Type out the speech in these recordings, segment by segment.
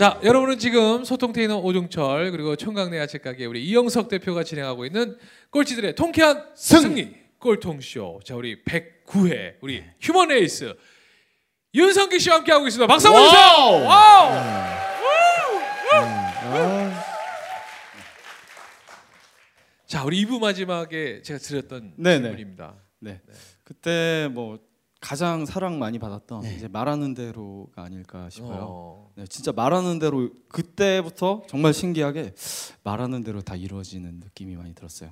자, 여러분은 지금 소통 테이너 오종철 그리고 총각네야채가게 우리 이영석 대표가 진행하고 있는 꼴찌들의 통쾌한 승리 꼴통쇼. 자, 우리 109회 우리 휴먼 에이스 윤성기 씨와 함께 하고 있습니다. 박수 한번 주세요. 와우. 자, 우리 2부 마지막에 제가 드렸던 질문입니다. 네. 그때 뭐 가장 사랑 많이 받았던 이제 말하는 대로가 아닐까 싶어요. 네, 진짜 말하는 대로 그때부터 정말 신기하게 말하는 대로 다 이루어지는 느낌이 많이 들었어요.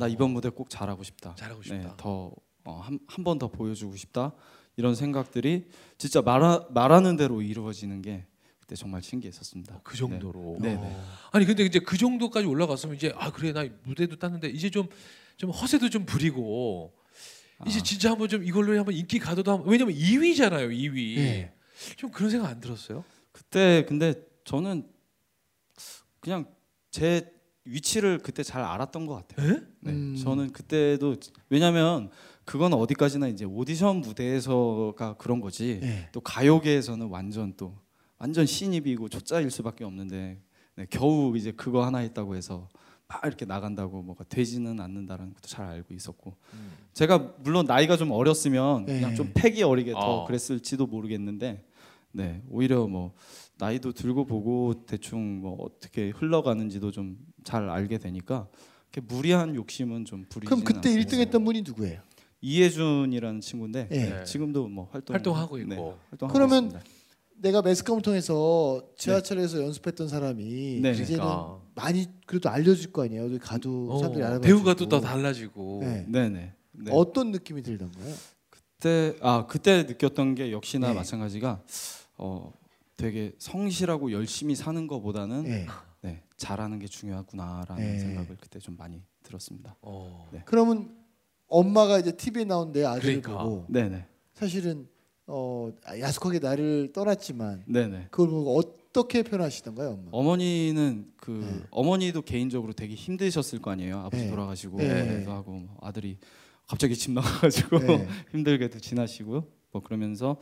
나 이번 무대 꼭 잘하고 싶다. 네, 더 한 번 더 보여주고 싶다. 이런 생각들이 진짜 말하는 대로 이루어지는 게 그때 정말 신기했었습니다. 그 정도로. 네. 아니 근데 이제 그 정도까지 올라갔으면 이제 아 그래 나 무대도 땄는데 이제 좀 허세도 좀 부리고. 이제 진짜 한번 좀 이걸로 한번 인기 가도도 한번, 왜냐면 2위잖아요 2위. 네. 좀 그런 생각 안 들었어요? 그때 근데 저는 그냥 제 위치를 그때 잘 알았던 것 같아요. 저는 그때도 왜냐면 그건 어디까지나 이제 오디션 무대에서가 그런 거지. 또 가요계에서는 완전 신입이고 초짜일 수밖에 없는데 겨우 이제 그거 하나 했다고 해서 막 이렇게 나간다고 뭐가 되지는 않는다라는 것도 잘 알고 있었고 제가 물론 나이가 좀 어렸으면 그냥 좀 패기 어리게 더 그랬을지도 모르겠는데 오히려 뭐 나이도 들고 보고 대충 뭐 어떻게 흘러가는지도 좀 잘 알게 되니까 이렇게 무리한 욕심은 좀 부리지는 않고. 그럼 그때 1등했던 분이 누구예요? 이예준이라는 친구인데 지금도 뭐 활동하고 있고. 그러면 있습니다. 내가 매스컴을 통해서 지하철에서 연습했던 사람이 이제는 많이 그래도 알려줄 거 아니에요. 가도 사람들이 알아봐. 배우가 또 더 달라지고. 어떤 느낌이 들던가요? 그때 그때 느꼈던 게 역시나 마찬가지가 되게 성실하고 열심히 사는 거보다는 잘하는 게 중요하구나라는 생각을 그때 좀 많이 들었습니다. 그러면 엄마가 이제 TV에 나온 내 아들을 보고 사실은 야속하게 나를 떠났지만 그걸 보고 어떻게 표현하시던가요? 어머니는 그 어머니도 개인적으로 되게 힘드셨을 거 아니에요. 아버지 돌아가시고 하고 아들이 갑자기 집 나가가지고 힘들게도 지나시고요. 뭐 그러면서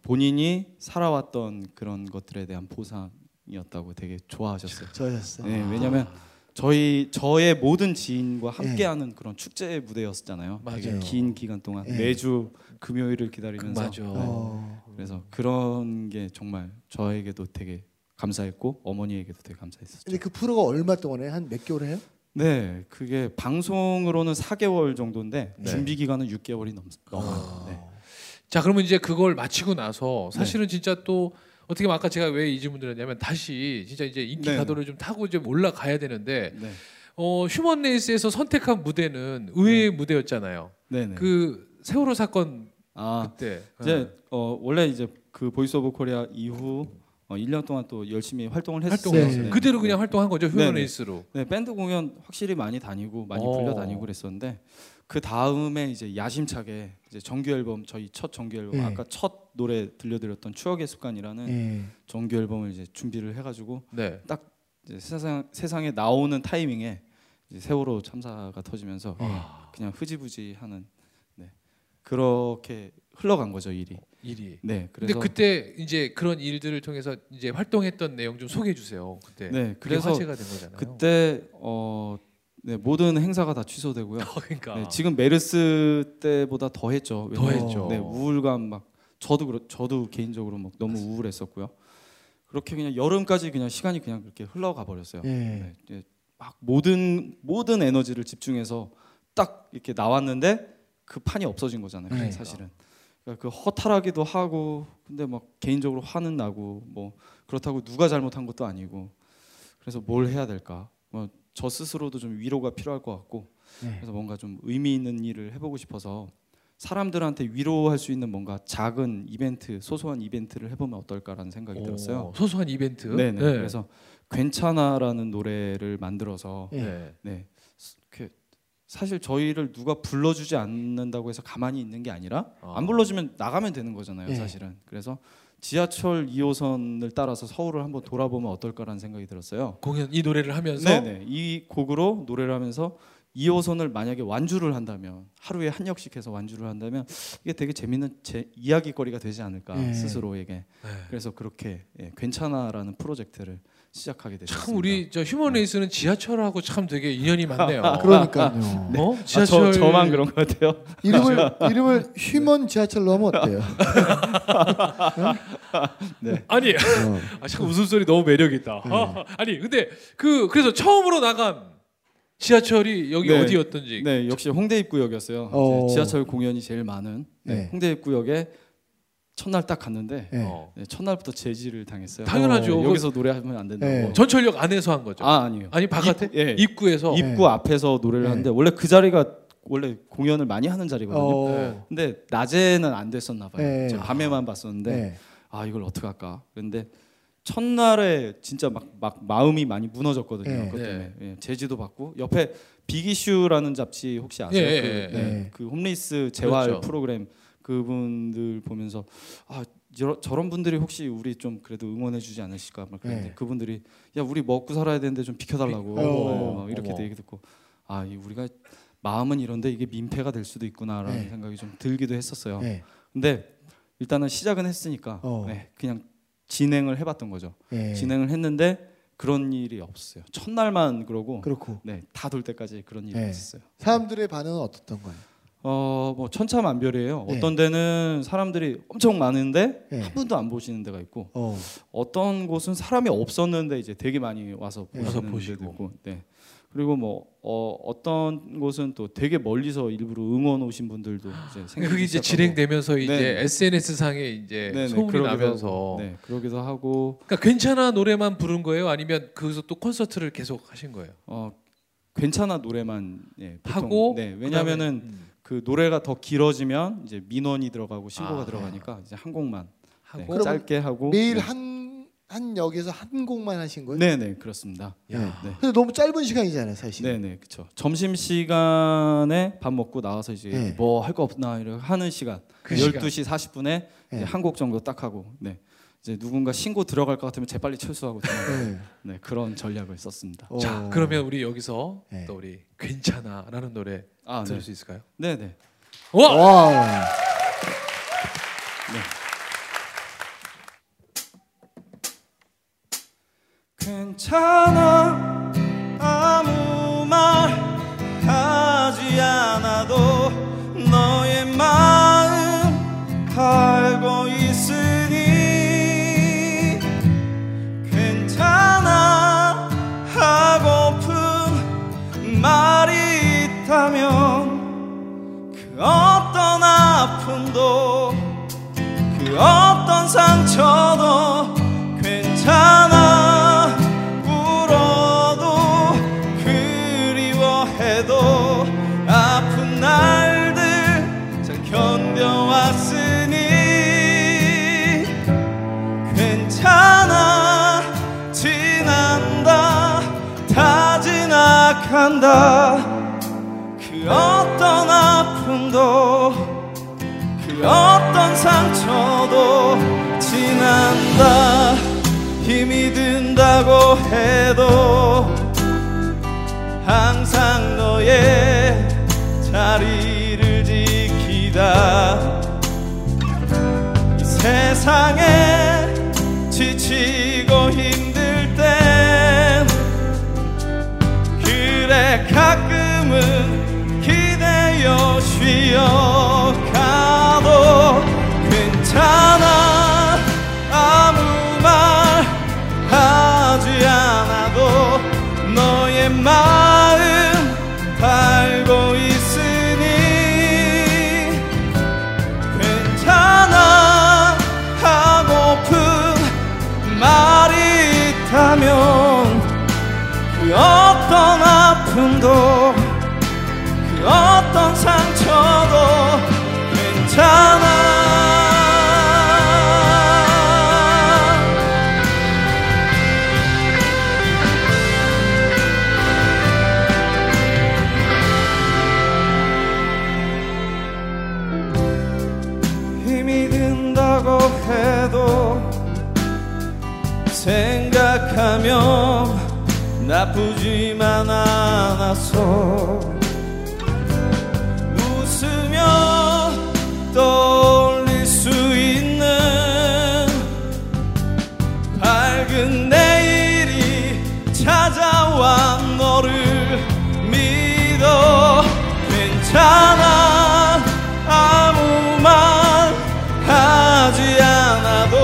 본인이 살아왔던 그런 것들에 대한 보상이었다고 되게 좋아하셨어요. 좋아하셨어요. 왜냐면 저의 모든 지인과 함께하는 그런 축제 무대였었잖아요. 되게 긴 기간 동안 매주 금요일을 기다리면서. 그래서 그런 게 정말 저에게도 되게 감사했고 어머니에게도 되게 감사했었죠. 근데 그 프로가 얼마 동안 해요? 한 몇 개월 해요? 네, 그게 방송으로는 4개월 정도인데 준비 기간은 6개월이 넘어요. 자, 그러면 이제 그걸 마치고 나서 사실은 진짜 또 어떻게 아까 제가 왜 이 질문 드렸냐면 다시 진짜 이제 인기 가도를 좀 타고 이제 올라가야 되는데 휴먼 레이스에서 선택한 무대는 의외의 무대였잖아요. 그 세월호 사건 그때 이제 원래 이제 그 보이스 오브 코리아 이후 1년 동안 또 열심히 활동을 했어요. 그대로 그냥 활동한 거죠. 휴먼 레이스로. 밴드 공연 확실히 많이 다니고 많이 불려 다니고 그랬었는데 그 다음에 이제 야심차게 이제 정규 앨범 저희 첫 정규 앨범 아까 첫 노래 들려드렸던 추억의 습관이라는 정규 앨범을 이제 준비를 해가지고 딱 이제 세상에 나오는 타이밍에 이제 세월호 참사가 터지면서 그냥 흐지부지하는 그렇게 흘러간 거죠 일이. 그래서 근데 그때 이제 그런 일들을 통해서 이제 활동했던 내용 좀 소개해 주세요. 그때 그래서 화제가 된 거잖아요. 그때 모든 행사가 다 취소되고요. 지금 메르스 때보다 더했죠. 우울감 막 저도 개인적으로 막 너무 우울했었고요. 그렇게 그냥 여름까지 그냥 시간이 그냥 그렇게 흘러가 버렸어요. 막 모든 에너지를 집중해서 딱 이렇게 나왔는데 그 판이 없어진 거잖아요. 사실은 그러니까 그 허탈하기도 하고 근데 막 개인적으로 화는 나고 뭐 그렇다고 누가 잘못한 것도 아니고 그래서 뭘 해야 될까? 저 스스로도 좀 위로가 필요할 것 같고 그래서 뭔가 좀 의미 있는 일을 해보고 싶어서 사람들한테 위로할 수 있는 뭔가 작은 이벤트, 소소한 이벤트를 해보면 어떨까라는 생각이 들었어요. 소소한 이벤트? 그래서 괜찮아라는 노래를 만들어서 사실 저희를 누가 불러주지 않는다고 해서 가만히 있는 게 아니라 안 불러주면 나가면 되는 거잖아요. 사실은. 그래서 지하철 2호선을 따라서 서울을 한번 돌아보면 어떨까라는 생각이 들었어요. 공연 이 노래를 하면서 이 곡으로 노래를 하면서 2호선을 만약에 완주를 한다면, 하루에 한 역씩 해서 완주를 한다면 이게 되게 재밌는 이야기거리가 되지 않을까, 네. 스스로에게. 네. 그래서 그렇게 괜찮아라는 프로젝트를 시작하게 됐습니다. 참 우리 저 휴먼 레이스는 지하철하고 참 되게 인연이 많네요. 그러니까요. 네. 어? 지하철 저만 그런 것 같아요. 이름을 휴먼 지하철로 하면 어때요? 네. 아니, 참 웃음소리 너무 매력 있다. 네. 아니 근데 그래서 처음으로 나간 지하철이 여기 네. 어디였던지. 네, 역시 홍대 입구역이었어요. 지하철 공연이 제일 많은 네. 홍대 입구역에 첫날 딱 갔는데 네. 첫날부터 제지를 당했어요. 당연하죠. 여기서 노래하면 안 된다고. 네. 전철역 안에서 한 거죠? 아, 아니요. 아니 바깥에? 예. 입구에서? 입구 앞에서 노래를 하는데 원래 그 자리가 원래 공연을 많이 하는 자리거든요. 근데 낮에는 안 됐었나 봐요. 제가 밤에만 봤었는데 아 이걸 어떻게 할까? 그런데 첫날에 진짜 막 마음이 많이 무너졌거든요. 그것 때문에 제지도 받고 옆에 빅이슈라는 잡지 혹시 아세요? 그 홈리스 재활 그렇죠. 프로그램 그분들 보면서 아 저런 분들이 혹시 우리 좀 그래도 응원해주지 않으실까 막 그랬는데 그분들이 야 우리 먹고 살아야 되는데 좀 비켜달라고 막 이렇게 얘기 듣고 아 우리가 마음은 이런데 이게 민폐가 될 수도 있구나라는 생각이 좀 들기도 했었어요. 근데 일단은 시작은 했으니까 그냥 진행을 해봤던 거죠. 진행을 했는데 그런 일이 없어요. 첫날만 그렇고 다 돌 때까지 그런 일이 없었어요. 사람들의 반응은 어떻던 거예요? 뭐 천차만별이에요. 어떤 데는 사람들이 엄청 많은데 한 분도 안 보시는 데가 있고 어떤 곳은 사람이 없었는데 이제 되게 많이 와서 보시는 데도 있고 그리고 뭐 어떤 곳은 또 되게 멀리서 일부러 응원 오신 분들도 이제 생기기 그게 이제 진행되면서 이제 SNS 상에 이제 소문이 나면서 그러기도 하고. 그러니까 괜찮아 노래만 부른 거예요? 아니면 거기서 또 콘서트를 계속 하신 거예요? 괜찮아 노래만 하고 왜냐면은 그 노래가 더 길어지면 이제 민원이 들어가고 신고가 들어가니까 이제 한 곡만 하고 짧게 하고 매일 한 역에서 한 곡만 하신 거예요? 네네 그렇습니다. 근데 너무 짧은 시간이잖아요 사실. 네네 그렇죠. 점심 시간에 밥 먹고 나와서 이제 뭐 할 거 없나 이렇게 하는 시간. 그 12시 40분에 한 곡 정도 딱 하고 이제 누군가 신고 들어갈 것 같으면 재빨리 철수하고 그런 전략을 썼습니다. 자 그러면 우리 여기서 또 우리 괜찮아라는 노래 들을 수 있을까요? 네네. 와. 괜찮아 아무 말 하지 않아도 너의 마음 다 알고 있으니 괜찮아 하고픈 말이 있다면 그 어떤 아픔도 그 어떤 상처도 괜찮아 아픈 날들 잘 견뎌왔으니 괜찮아 지난다 다 지나간다 그 어떤 아픔도 그 어떤 상처도 지난다 힘이 든다고 해도 항상 너의 자리를 지키다 이 세상에 지치고 힘들 땐 그래 가끔은 기대어 쉬어가도 괜찮아 아무 말 하지 않아도 너의 마음 다 알고 있으니 괜찮아 하고픈 말이 있다면 그 어떤 아픔도 그 어떤 상처도 괜찮아 해도 생각하면 나쁘지만 않아서 떠올릴 수 있는 밝은 내일이 찾아와 너를 믿어. 괜찮아 아무 말 하지 않아도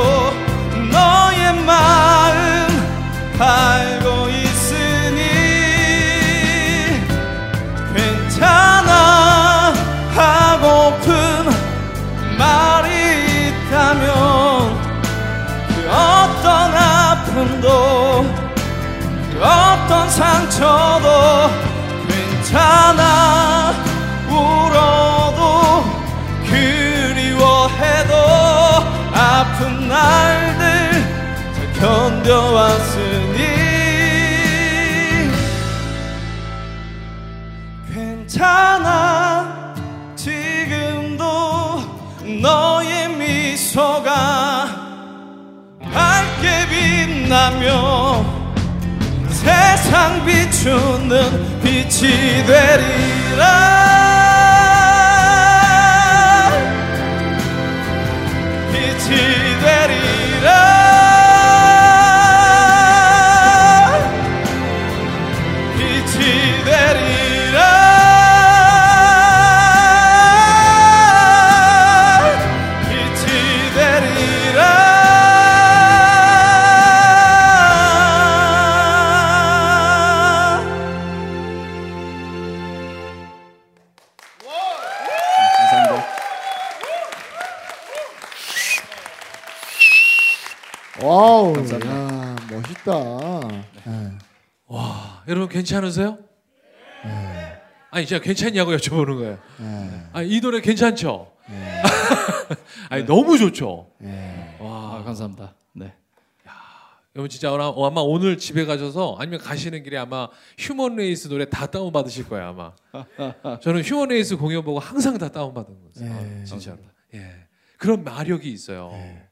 너의 마음 알고 있으니 괜찮아. 하고픈 말이 있다면 그 어떤 아픔도 그 어떤 상처도 괜찮아. 울어도 그리워해도 아픈 날들 잘 견뎌왔으니 괜찮아. 지금도 너의 미소가 밝게 빛나며 세상 비추는 빛이 되리라. 와우, 야, 멋있다. 네. 와, 여러분 괜찮으세요? 네. 아니 제가 괜찮냐고 여쭤보는 거예요. 네. 아니, 이 노래 괜찮죠? 네. 아니 네. 너무 좋죠. 네. 와, 아, 감사합니다. 네. 야, 여러분 진짜 아마 오늘 집에 가셔서 아니면 가시는 길에 아마 휴먼 레이스 노래 다 다운 받으실 거예요 아마. 저는 휴먼 레이스 공연 보고 항상 다 다운 받은 거예요. 네. 아, 진짜로. 예, 그런 마력이 있어요. 네.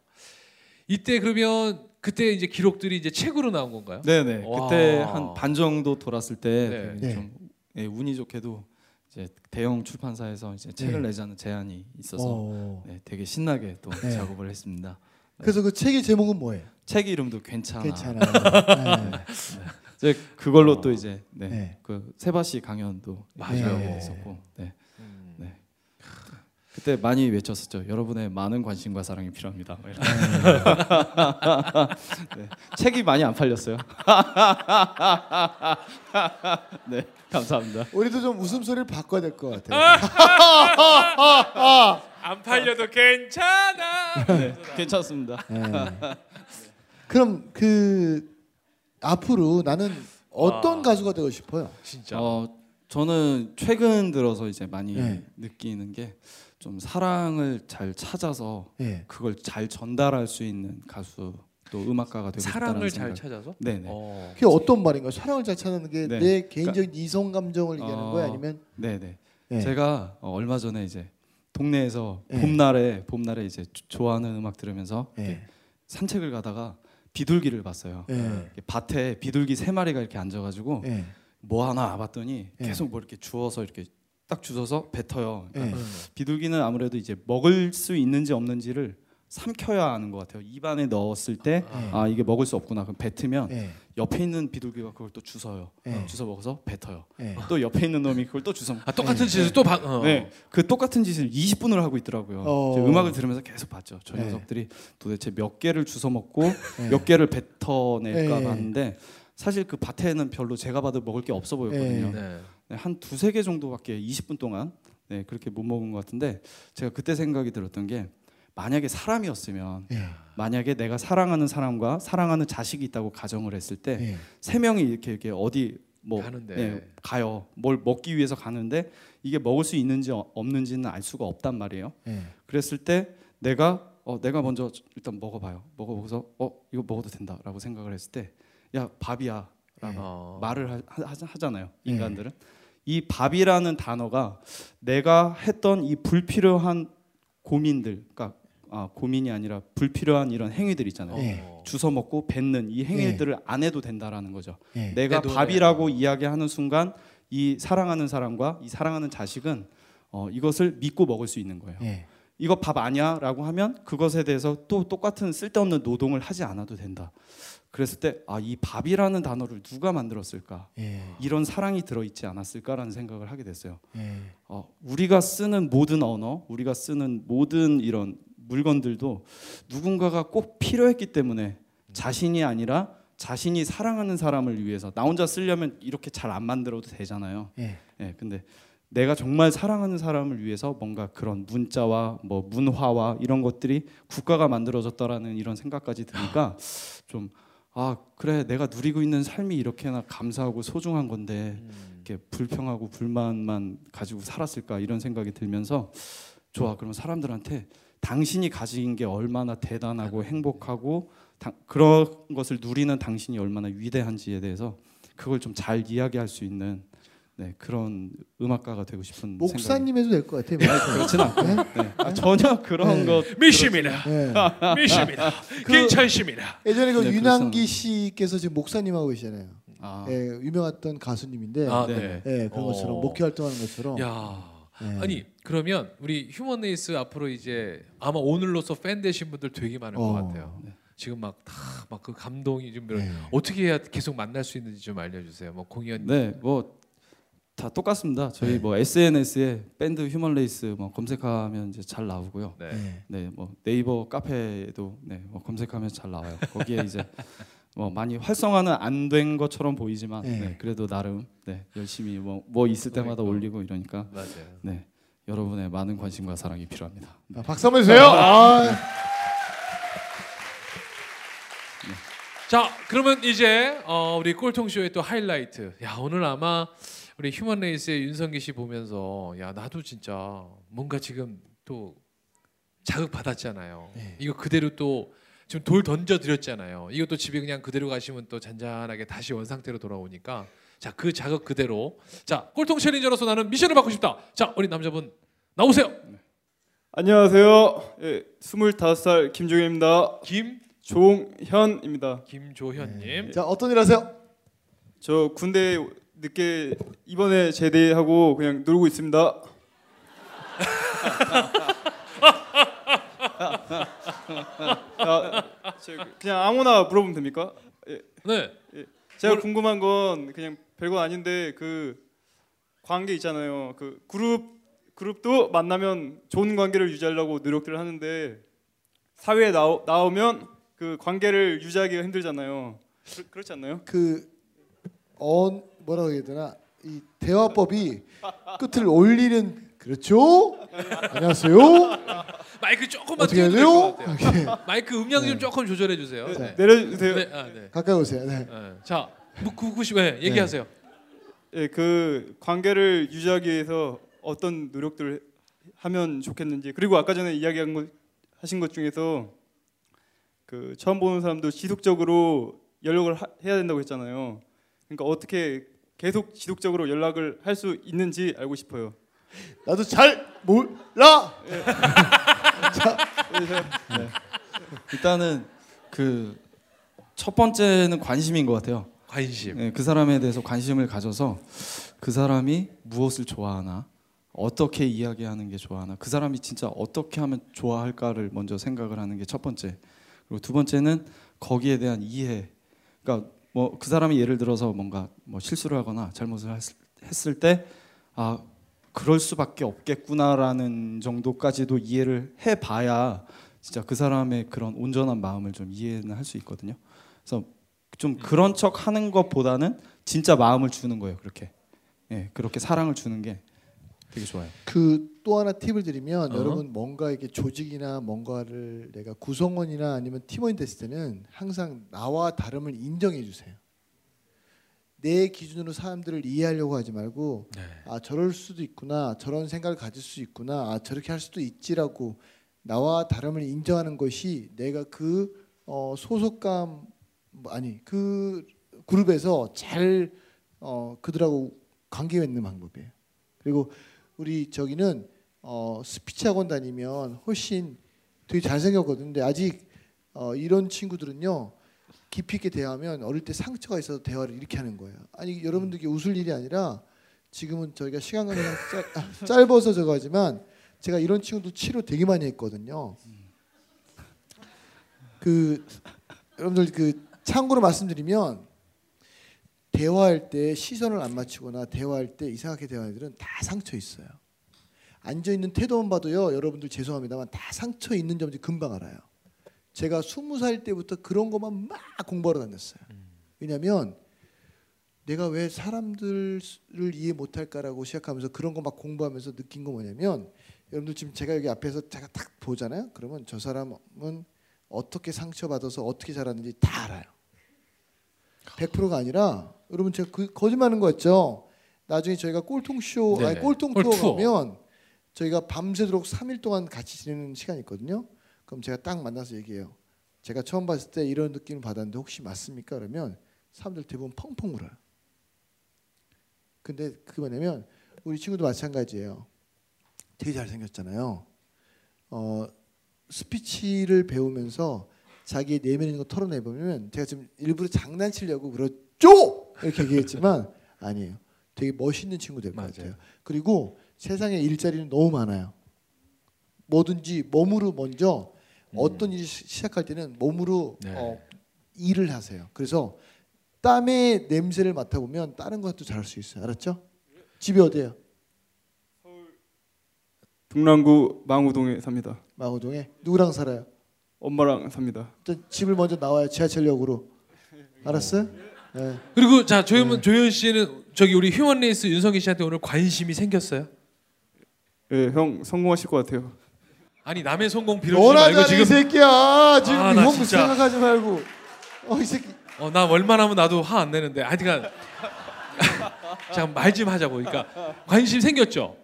이때 그러면 그때 이제 기록들이 이제 책으로 나온 건가요? 네네. 와. 그때 한 반 정도 돌았을 때 네. 좀 네. 예, 운이 좋게도 이제 대형 출판사에서 이제 책을 네. 내자는 제안이 있어서 네, 되게 신나게 또 네. 작업을 했습니다. 그래서 그 책의 제목은 뭐예요? 책 이름도 괜찮아. 괜찮아. 네. 네. 이제 그걸로 또 이제 네. 네. 그 세바시 강연도 맞아요. 네. 했었고. 네. 그때 많이 외쳤었죠. 여러분의 많은 관심과 사랑이 필요합니다. 네, 책이 많이 안 팔렸어요. 네, 감사합니다. 우리도 좀 웃음소리를 바꿔야 될 것 같아요. 안 팔려도 괜찮아. 네, 괜찮습니다. 네. 그럼 그 앞으로 나는 어떤 가수가 되고 싶어요? 진짜. 저는 최근 들어서 이제 많이 네. 느끼는 게 좀 사랑을 잘 찾아서 예. 그걸 잘 전달할 수 있는 가수 또 음악가가 되고 사랑을 싶다는 생각. 사랑을 잘 찾아서? 네네. 그게 어떤 말인가요? 사랑을 잘 찾는 게 내 네. 개인적인 그러니까, 이성 감정을 얘기하는 거예요? 아니면? 네네. 예. 제가 얼마 전에 이제 동네에서 예. 봄날에 이제 좋아하는 음악 들으면서 예. 산책을 가다가 비둘기를 봤어요. 예. 밭에 비둘기 3마리가 이렇게 앉아가지고 예. 뭐 하나 봤더니 예. 계속 뭐 이렇게 주워서 이렇게 딱 주워서 뱉어요. 그러니까 네. 비둘기는 아무래도 이제 먹을 수 있는지 없는지를 삼켜야 아는 것 같아요. 입안에 넣었을 때 아 이게 먹을 수 없구나. 그럼 뱉으면 네. 옆에 있는 비둘기가 그걸 또 주워요. 네. 주워 먹어서 뱉어요. 네. 또 옆에 있는 놈이 그걸 또 주워. 아, 똑같은 네. 짓을 또 네. 그 똑같은 짓을 20분을 하고 있더라고요. 음악을 들으면서 계속 봤죠. 저 녀석들이 네. 도대체 몇 개를 주워 먹고 네. 몇 개를 뱉어낼까 봤는데 네. 사실 그 밭에는 별로 제가 봐도 먹을 게 없어 보였거든요. 네. 네, 한 2~3개 정도밖에 20분 동안 네, 그렇게 못 먹은 것 같은데 제가 그때 생각이 들었던 게 만약에 사람이었으면 예. 만약에 내가 사랑하는 사람과 사랑하는 자식이 있다고 가정을 했을 때 예. 3명이 이렇게 어디 뭐 네, 가요. 뭘 먹기 위해서 가는데 이게 먹을 수 있는지 없는지는 알 수가 없단 말이에요. 예. 그랬을 때 내가 먼저 일단 먹어봐요. 먹어보고서 이거 먹어도 된다라고 생각을 했을 때 야 밥이야 라고 말을 하잖아요. 인간들은. 이 밥이라는 단어가 내가 했던 이 불필요한 고민들, 그러니까 고민이 아니라 불필요한 이런 행위들 있잖아요. 주워 먹고 뱉는 이 행위들을 안 해도 된다라는 거죠. 내가 밥이라고 이야기하는 순간 이 사랑하는 사람과 이 사랑하는 자식은 이것을 믿고 먹을 수 있는 거예요. 이거 밥 아니야? 라고 하면 그것에 대해서 또 똑같은 쓸데없는 노동을 하지 않아도 된다. 그랬을 때 아, 이 밥이라는 단어를 누가 만들었을까? 예. 이런 사랑이 들어있지 않았을까라는 생각을 하게 됐어요. 예. 우리가 쓰는 모든 언어, 우리가 쓰는 모든 이런 물건들도 누군가가 꼭 필요했기 때문에 자신이 아니라 자신이 사랑하는 사람을 위해서 나 혼자 쓰려면 이렇게 잘 안 만들어도 되잖아요. 예. 예, 근데 내가 정말 사랑하는 사람을 위해서 뭔가 그런 문자와 뭐 문화와 이런 것들이 국가가 만들어졌다라는 이런 생각까지 드니까 좀 아 그래 내가 누리고 있는 삶이 이렇게나 감사하고 소중한 건데 이렇게 불평하고 불만만 가지고 살았을까 이런 생각이 들면서 좋아 그럼 사람들한테 당신이 가진 게 얼마나 대단하고 행복하고 그런 것을 누리는 당신이 얼마나 위대한지에 대해서 그걸 좀 잘 이야기할 수 있는 네 그런 음악가가 되고 싶은 목사님 해도 될 것 같아요. 그렇진 않고 네? 네. 아, 전혀 그런 것 미심이라 미심이라 괜찮습니다. 예전에 그 윤한기 씨께서 지금 목사님하고 계시잖아요. 아. 네, 유명했던 가수님인데 아, 네. 네, 그런 것처럼 목회 활동하는 것처럼. 야. 네. 아니 그러면 우리 휴먼 에이스 앞으로 이제 아마 오늘로서 팬 되신 분들 되게 많을 것 같아요. 네. 지금 막 다 막 그 감동이 좀 네. 어떻게 해야 계속 만날 수 있는지 좀 알려주세요. 뭐 공연 네 뭐 다 똑같습니다. 저희 네. 뭐 SNS에 밴드 휴먼 레이스 뭐 검색하면 이제 잘 나오고요. 네. 네, 뭐 네이버 카페에도 네, 뭐 검색하면 잘 나와요. 거기에 이제 뭐 많이 활성화는 안 된 것처럼 보이지만 네. 네, 그래도 나름 네, 열심히 뭐 있을 때마다 올리고 이러니까 맞아요. 네. 여러분의 많은 관심과 사랑이 필요합니다. 네. 아, 박수 한번 주세요. 아. 네. 네. 자, 그러면 이제 우리 꼴통쇼의 또 하이라이트. 야, 오늘 아마 우리 휴먼 레이스의 윤성기 씨 보면서 야 나도 진짜 뭔가 지금 또 자극 받았잖아요. 네. 이거 그대로 또 지금 돌 던져 드렸잖아요. 이것도 집에 그냥 그대로 가시면 또 잔잔하게 다시 원상태로 돌아오니까 자 그 자극 그대로 자 꼴통 챌린저로서 나는 미션을 받고 싶다. 자 우리 남자분 나오세요. 네. 안녕하세요. 예, 25살 김종현입니다. 김종현입니다. 김조현님. 네. 자 어떤 일 하세요? 저 군대 늦게 이번에 제대하고 그냥 놀고 있습니다. 그냥 아무나 물어보면 됩니까? 예. 네. 예. 제가 궁금한 건 그냥 별거 아닌데 그 관계 있잖아요. 그 그룹도 만나면 좋은 관계를 유지하려고 노력들을 하는데 사회에 나오면 그 관계를 유지하기가 힘들잖아요. 그렇지 않나요? 뭐라고 해야 되나 이 대화법이 끝을 올리는 그렇죠? 안녕하세요. 마이크 조금만 조절해요. 마이크 음량 네. 좀 조금 조절해 주세요. 네. 네. 내려주세요. 네. 아, 네. 가까이 오세요. 네. 네. 자, 네. 얘기하세요. 예, 네. 그 관계를 유지하기 위해서 어떤 노력들을 하면 좋겠는지 그리고 아까 전에 이야기한 것 하신 것 중에서 그 처음 보는 사람도 지속적으로 연락을 해야 된다고 했잖아요. 그러니까 어떻게 계속 지속적으로 연락을 할 수 있는지 알고 싶어요. 나도 잘 몰라. 네. 네. 일단은 그 첫 번째는 관심인 것 같아요. 관심. 네, 그 사람에 대해서 관심을 가져서 그 사람이 무엇을 좋아하나, 어떻게 이야기하는 게 좋아하나, 그 사람이 진짜 어떻게 하면 좋아할까를 먼저 생각을 하는 게 첫 번째. 그리고 두 번째는 거기에 대한 이해. 그러니까 뭐 그 사람이 예를 들어서 뭔가 뭐 실수를 하거나 잘못을 했을 때 아 그럴 수밖에 없겠구나라는 정도까지도 이해를 해봐야 진짜 그 사람의 그런 온전한 마음을 좀 이해는 할 수 있거든요. 그래서 좀 그런 척 하는 것보다는 진짜 마음을 주는 거예요. 그렇게 예 그렇게 사랑을 주는 게 되게 좋아요. 그 또 하나 팁을 드리면 여러분 뭔가 이렇게 조직이나 뭔가를 내가 구성원이나 아니면 팀원이 됐을 때는 항상 나와 다름을 인정해 주세요. 내 기준으로 사람들을 이해하려고 하지 말고 네. 아 저럴 수도 있구나, 저런 생각을 가질 수 있구나, 아 저렇게 할 수도 있지라고 나와 다름을 인정하는 것이 내가 그 소속감 아니 그 그룹에서 잘 그들하고 관계 맺는 방법이에요. 그리고 우리 저기는 스피치 학원 다니면 훨씬 되게 잘생겼거든요. 근데 아직 이런 친구들은요. 깊이 있게 대화하면 어릴 때 상처가 있어서 대화를 이렇게 하는 거예요. 아니 여러분들께 웃을 일이 아니라 지금은 저희가 시간 관계가 짧아서 저거 하지만 제가 이런 친구도 치료 되게 많이 했거든요. 여러분들 참고로 말씀드리면 대화할 때 시선을 안 맞추거나 대화할 때 이상하게 대화하는 애들은 다 상처 있어요. 앉아있는 태도만 봐도요, 여러분들 죄송합니다만 다 상처 있는 점인지 금방 알아요. 제가 20살 때부터 그런 것만 막 공부하러 다녔어요. 왜냐하면 내가 왜 사람들을 이해 못할까라고 시작하면서 그런 거 막 공부하면서 느낀 거 뭐냐면, 여러분들 지금 제가 여기 앞에서 제가 딱 보잖아요. 그러면 저 사람은 어떻게 상처받아서 어떻게 자랐는지 다 알아요. 100%가 아니라, 여러분 제가 거짓말하는 거 같죠? 나중에 저희가 꼴통쇼, 네네. 아니 꼴통투어 가면 저희가 밤새도록 3일 동안 같이 지내는 시간이 있거든요. 그럼 제가 딱 만나서 얘기해요. 제가 처음 봤을 때 이런 느낌을 받았는데 혹시 맞습니까? 그러면 사람들 대부분 펑펑 울어요. 근데 그게 뭐냐면 우리 친구도 마찬가지예요. 되게 잘생겼잖아요. 스피치를 배우면서 자기의 내면에 있는 거 털어내보면, 제가 지금 일부러 장난치려고 그러죠! 이렇게 얘기했지만 아니에요. 되게 멋있는 친구 될 것 같아요. 그리고 세상에 일자리는 너무 많아요. 뭐든지 몸으로 먼저 어떤 일을 시작할 때는 몸으로 일을 하세요. 그래서 땀의 냄새를 맡아보면 다른 것도 잘할 수 있어요. 알았죠? 집이 어디예요? 서울 동랑구 망우동에 삽니다. 망우동에? 누구랑 살아요? 엄마랑 삽니다. 일단 집을 먼저 나와요. 지하철역으로. 알았어요? 네. 그리고 자, 조현 씨는 저기 우리 휴먼 레이스 윤성기 씨한테 오늘 관심이 생겼어요? 예, 형 성공하실 것 같아요. 아니 남의 성공 빌어주지 말고 지금. 이 새끼야 지금 아, 형 진짜. 생각하지 말고. 이 새끼. 나 웬만하면 나도 화 안 내는데. 하여튼간 잠깐 말 좀 하자고. 그러니까 관심 생겼죠?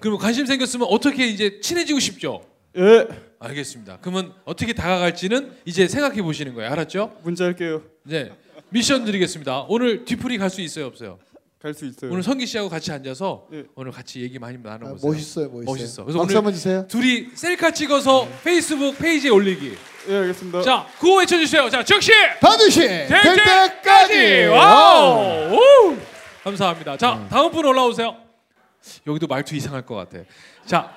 그럼 관심 생겼으면 어떻게 이제 친해지고 싶죠? 예. 알겠습니다. 그러면 어떻게 다가갈지는 이제 생각해 보시는 거예요. 알았죠? 문자 할게요. 네. 미션 드리겠습니다. 오늘 뒤풀이 갈 수 있어요, 없어요? 갈 수 있어요. 오늘 성기 씨하고 같이 앉아서 예. 오늘 같이 얘기 많이 나눠보세요. 멋있어요. 그래서 박수 한번 주세요. 둘이 셀카 찍어서 페이스북 페이지에 올리기. 예, 알겠습니다. 자, 구호 외쳐주세요. 자, 즉시 반드시 될 때까지. 와우. 오! 감사합니다. 자, 다음 분 올라오세요. 여기도 말투 이상할 것 같아. 자,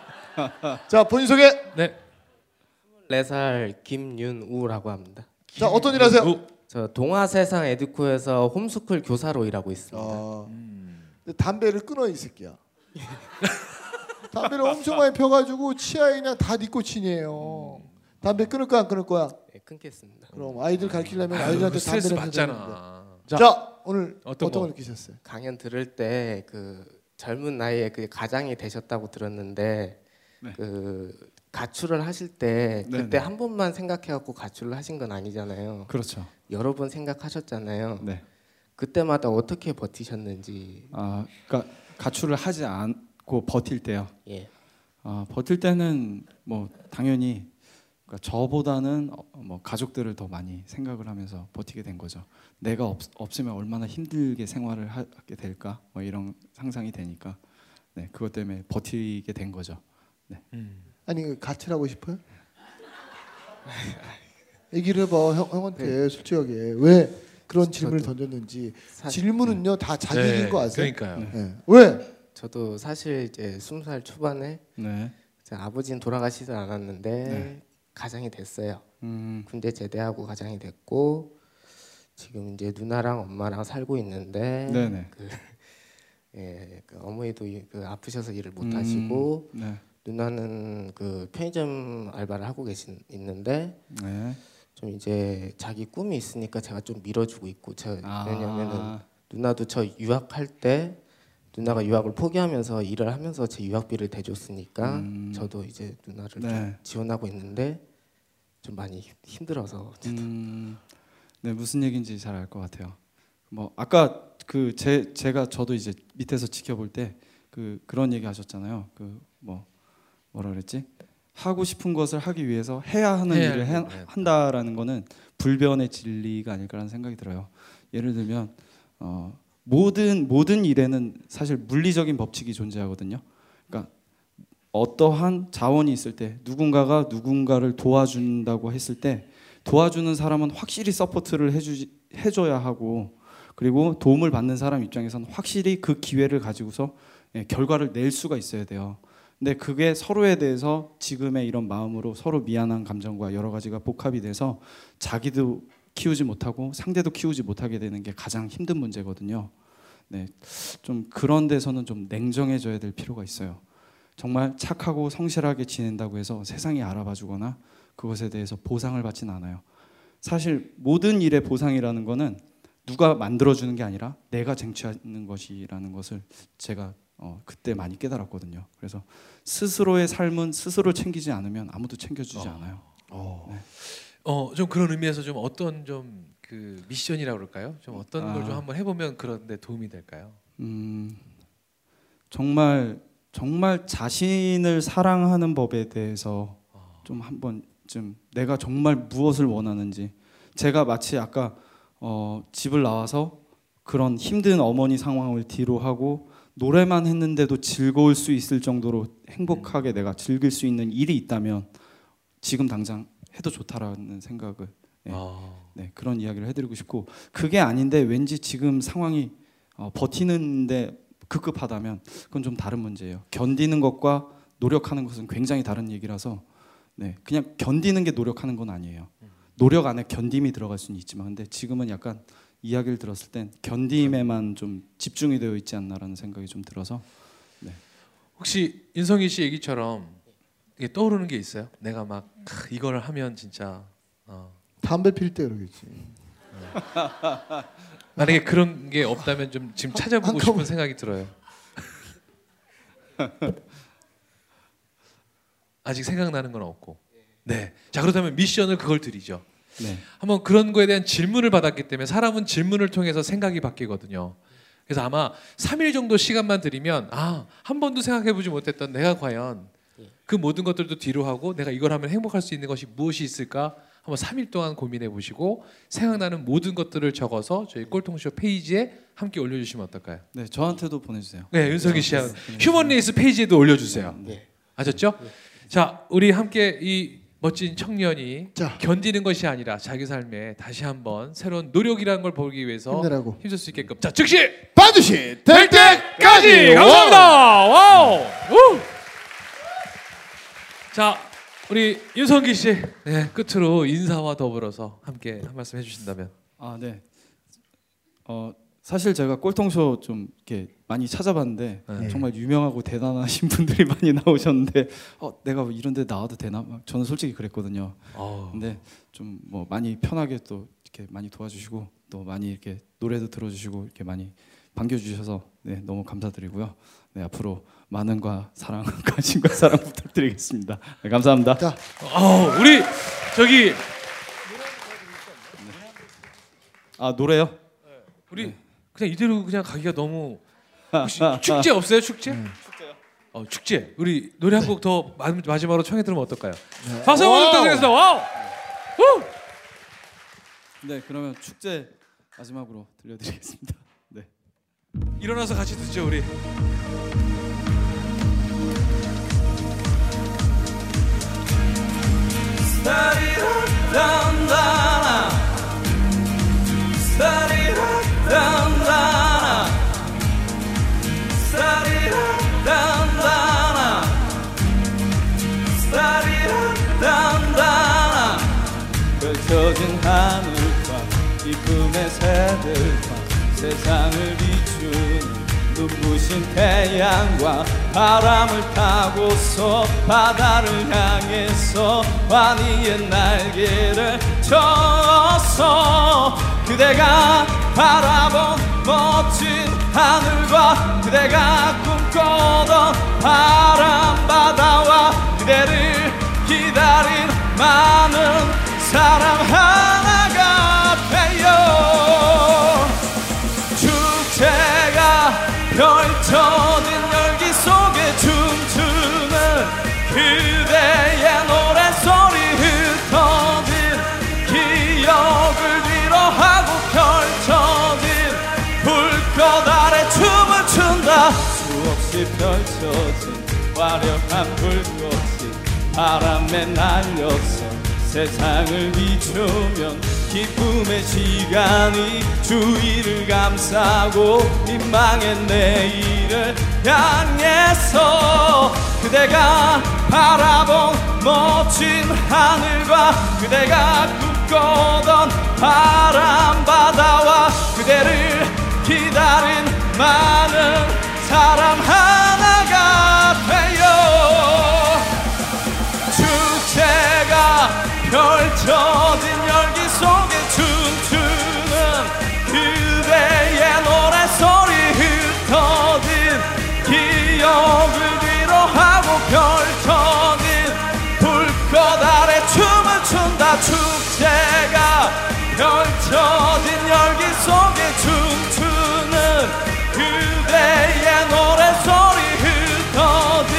자 본인 소개. 네. 4살 김윤우라고 합니다. 자, 어떤 일 하세요? 저 동아세상 에듀코에서 홈스쿨 교사로 일하고 있습니다. 담배를 끊어 이 새끼야. 담배를 엄청 많이 펴가지고 치아에 그냥 다 니코틴이에요. 담배 끊을 거야 안 끊을 거야? 네, 끊겠습니다. 그럼 아이들 가르치려면 아이들한테 스트레스 받잖아. 자, 오늘 어떤 걸 느끼셨어요? 강연 들을 때 그 젊은 나이에 그 가장이 되셨다고 들었는데 네. 그 가출을 하실 때 그때 네네. 한 번만 생각해갖고 가출을 하신 건 아니잖아요. 그렇죠. 여러 번 생각하셨잖아요. 네. 그때마다 어떻게 버티셨는지. 아, 그러니까 가출을 하지 않고 버틸 때요. 예. 버틸 때는 뭐 당연히 그러니까 저보다는 뭐 가족들을 더 많이 생각을 하면서 버티게 된 거죠. 내가 없으면 얼마나 힘들게 생활을 하게 될까, 뭐 이런 상상이 되니까, 네, 그것 때문에 버티게 된 거죠. 네. 아니 가출하고 싶어요? 얘기를 해봐. 형한테 네. 솔직하게 왜 그런 질문을 던졌는지. 질문은요 다 자기 얘기인 거 아세요? 그러니까요. 네. 왜? 저도 사실 이제 20살 초반에 네. 아버지는 돌아가시지 않았는데 네. 가장이 됐어요. 군대 제대하고 가장이 됐고 지금 이제 누나랑 엄마랑 살고 있는데 네네. 그 어머니도 아프셔서 일을 못 하시고 네. 누나는 그 편의점 알바를 하고 있는데 네. 좀 이제 자기 꿈이 있으니까 제가 좀 밀어주고 있고 왜냐면은 누나도 저 유학할 때 누나가 유학을 포기하면서 일을 하면서 제 유학비를 대줬으니까 저도 이제 누나를 네. 좀 지원하고 있는데 좀 많이 힘들어서 네 무슨 얘기인지 잘 알 것 같아요. 뭐 아까 그 저도 이제 밑에서 지켜볼 때 그런 얘기 하셨잖아요. 뭐라 그랬지? 하고 싶은 것을 하기 위해서 해야 하는 일을 한다라는 거는 불변의 진리가 아닐까라는 생각이 들어요. 예를 들면 모든 일에는 사실 물리적인 법칙이 존재하거든요. 그러니까 어떠한 자원이 있을 때 누군가가 누군가를 도와준다고 했을 때 도와주는 사람은 확실히 서포트를 해줘야 하고 그리고 도움을 받는 사람 입장에서는 확실히 그 기회를 가지고서 결과를 낼 수가 있어야 돼요. 근데 그게 서로에 대해서 지금의 이런 마음으로 서로 미안한 감정과 여러 가지가 복합이 돼서 자기도 키우지 못하고 상대도 키우지 못하게 되는 게 가장 힘든 문제거든요. 네, 좀 그런 데서는 좀 냉정해져야 될 필요가 있어요. 정말 착하고 성실하게 지낸다고 해서 세상이 알아봐주거나 그것에 대해서 보상을 받진 않아요. 사실 모든 일의 보상이라는 거는 누가 만들어주는 게 아니라 내가 쟁취하는 것이라는 것을 제가 그때 많이 깨달았거든요. 그래서 스스로의 삶은 스스로 챙기지 않으면 아무도 챙겨주지 않아요. 네. 좀 그런 의미에서 좀 어떤 좀 그 미션이라고 그럴까요? 좀 어떤 걸 좀 한번 해보면 그런데 도움이 될까요? 정말 자신을 사랑하는 법에 대해서 좀 한번 좀 내가 정말 무엇을 원하는지, 제가 마치 아까 집을 나와서 그런 힘든 어머니 상황을 뒤로하고 노래만 했는데도 즐거울 수 있을 정도로 행복하게 내가 즐길 수 있는 일이 있다면 지금 당장 해도 좋다라는 생각을 그런 이야기를 해드리고 싶고, 그게 아닌데 왠지 지금 상황이 버티는데 급급하다면 그건 좀 다른 문제예요. 견디는 것과 노력하는 것은 굉장히 다른 얘기라서 네, 그냥 견디는 게 노력하는 건 아니에요. 노력 안에 견딤이 들어갈 수는 있지만 근데 지금은 약간 이야기를 들었을 땐 견딤에만 좀 집중이 되어 있지 않나라는 생각이 좀 들어서 네. 혹시 윤성기 씨 얘기처럼 이게 떠오르는 게 있어요? 내가 막 이걸 하면 진짜 담배 필 때 그러겠지. 만약에 그런 게 없다면 좀 지금 찾아보고 싶은 생각이 들어요. 아직 생각나는 건 없고. 네. 자, 그렇다면 미션을 그걸 드리죠. 네. 한번 그런 거에 대한 질문을 받았기 때문에 사람은 질문을 통해서 생각이 바뀌거든요. 그래서 아마 3일 정도 시간만 드리면 한 번도 생각해보지 못했던 내가 과연 그 모든 것들도 뒤로 하고 내가 이걸 하면 행복할 수 있는 것이 무엇이 있을까? 한번 3일 동안 고민해 보시고 생각나는 모든 것들을 적어서 저희 꼴통쇼 페이지에 함께 올려주시면 어떨까요? 네, 저한테도 보내주세요. 네, 윤석이 씨 휴먼 레이스 페이지에도 올려주세요. 네. 아셨죠? 네. 자, 우리 함께 이 멋진 청년이 견디는 것이 아니라 자기 삶에 다시 한번 새로운 노력이라는 걸 보기 위해서 힘쓸 수 있게끔 자, 즉시 반드시 될 때까지! 감사합니다! 와우! 우! 자, 우리 윤성기 씨, 네, 끝으로 인사와 더불어서 함께 한 말씀 해주신다면. 네. 사실 제가 꼴통쇼 좀 이렇게 많이 찾아봤는데 네. 정말 유명하고 대단하신 분들이 많이 나오셨는데 내가 이런데 나와도 되나? 저는 솔직히 그랬거든요. 근데 좀 뭐 많이 편하게 또 이렇게 많이 도와주시고 또 많이 이렇게 노래도 들어주시고 이렇게 많이 반겨주셔서 네, 너무 감사드리고요. 네, 앞으로 많은과 사랑, 관심과 사랑 부탁드리겠습니다. 네, 감사합니다. 우리 저기 노래요? 네. 우리 네. 그냥 이대로 그냥 가기가 너무 혹시 축제 없어요? 축제? 축제요? 축제. 우리 노래 한 곡 더 마지막으로 청해 들으면 어떨까요? 네. 박수 한번 부탁드리겠습니다. 와우. 후. 네, 그러면 축제 마지막으로 들려드리겠습니다. 네. 일어나서 같이 듣죠, 우리. 펼쳐진 하늘과 기쁨의 새들과 세상을 비추는 눈부신 태양과 바람을 타고서 바다를 향해서 환희의 날개를 펴서 그대가 바라본 멋진 하늘과 그대가 꿈꿔던 바람바다와 그대를 기다린 많은 사람 하나가 되어 축제가 펼쳐진 열기 속에 춤추는 그대의 노래소리 흩어진 기억을 위로하고 펼쳐진 불꽃 아래 춤을 춘다 수없이 펼쳐진 화려한 불꽃이 바람에 날려서 세상을 비추면 기쁨의 시간이 주위를 감싸고 민망한 내일을 향해서 그대가 바라본 멋진 하늘과 그대가 꿈꿔던 바람바다와 그대를 기다린 많은 사람 하나가 되어 축제가 펼쳐진 열기 속에 춤추는 그대의 노래소리 흩어진 기억을 위로하고 펼쳐진 불꽃 아래 춤을 춘다. 축제가 펼쳐진 열기 속에 춤추는 그대의 노래소리 흩어진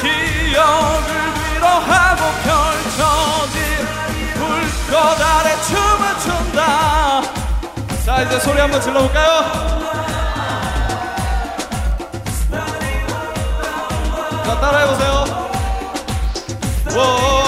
기억을 위로하고 펼쳐진 불꽃 아래 춤을 춘다. 자, 이제 소리 한번 질러볼까요? 자, 따라해보세요. 워